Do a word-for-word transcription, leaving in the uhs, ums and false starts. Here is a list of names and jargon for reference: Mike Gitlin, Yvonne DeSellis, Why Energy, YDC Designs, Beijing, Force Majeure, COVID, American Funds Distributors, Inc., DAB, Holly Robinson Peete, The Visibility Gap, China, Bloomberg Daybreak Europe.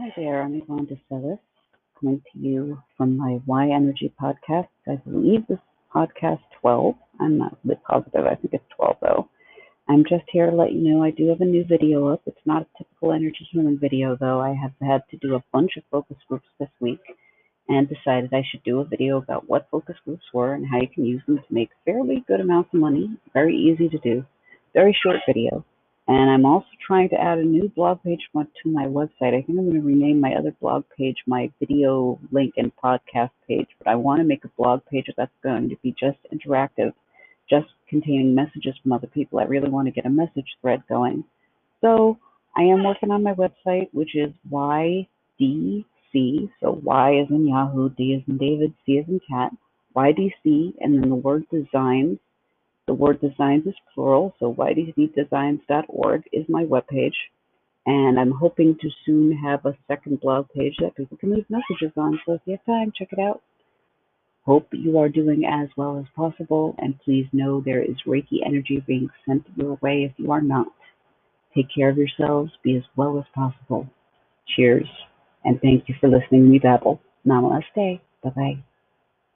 Hi there, I'm Yvonne DeSellis, coming to you from my Why Energy podcast. I believe this podcast twelve. I'm not really positive. I think it's twelve, though. I'm just here to let you know I do have a new video up. It's not a typical energy healing video, though. I have had to do a bunch of focus groups this week and decided I should do a video about what focus groups were and how you can use them to make fairly good amounts of money. Very easy to do. Very short video. And I'm also trying to add a new blog page to my website. I think I'm going to rename my other blog page my video link and podcast page, but I want to make a blog page that's going to be just interactive, just containing messages from other people. I really want to get a message thread going. So I am working on my website, which is Y D C. So Y as in Yahoo, D as in David, C as in cat, Y D C, and then the word designs. The word designs is plural, so Y D C designs dot org is my webpage. And I'm hoping to soon have a second blog page that people can leave messages on. So if you have time, check it out. Hope you are doing as well as possible. And please know there is Reiki energy being sent your way if you are not. Take care of yourselves. Be as well as possible. Cheers. And thank you for listening to me babble. Namaste. Bye-bye.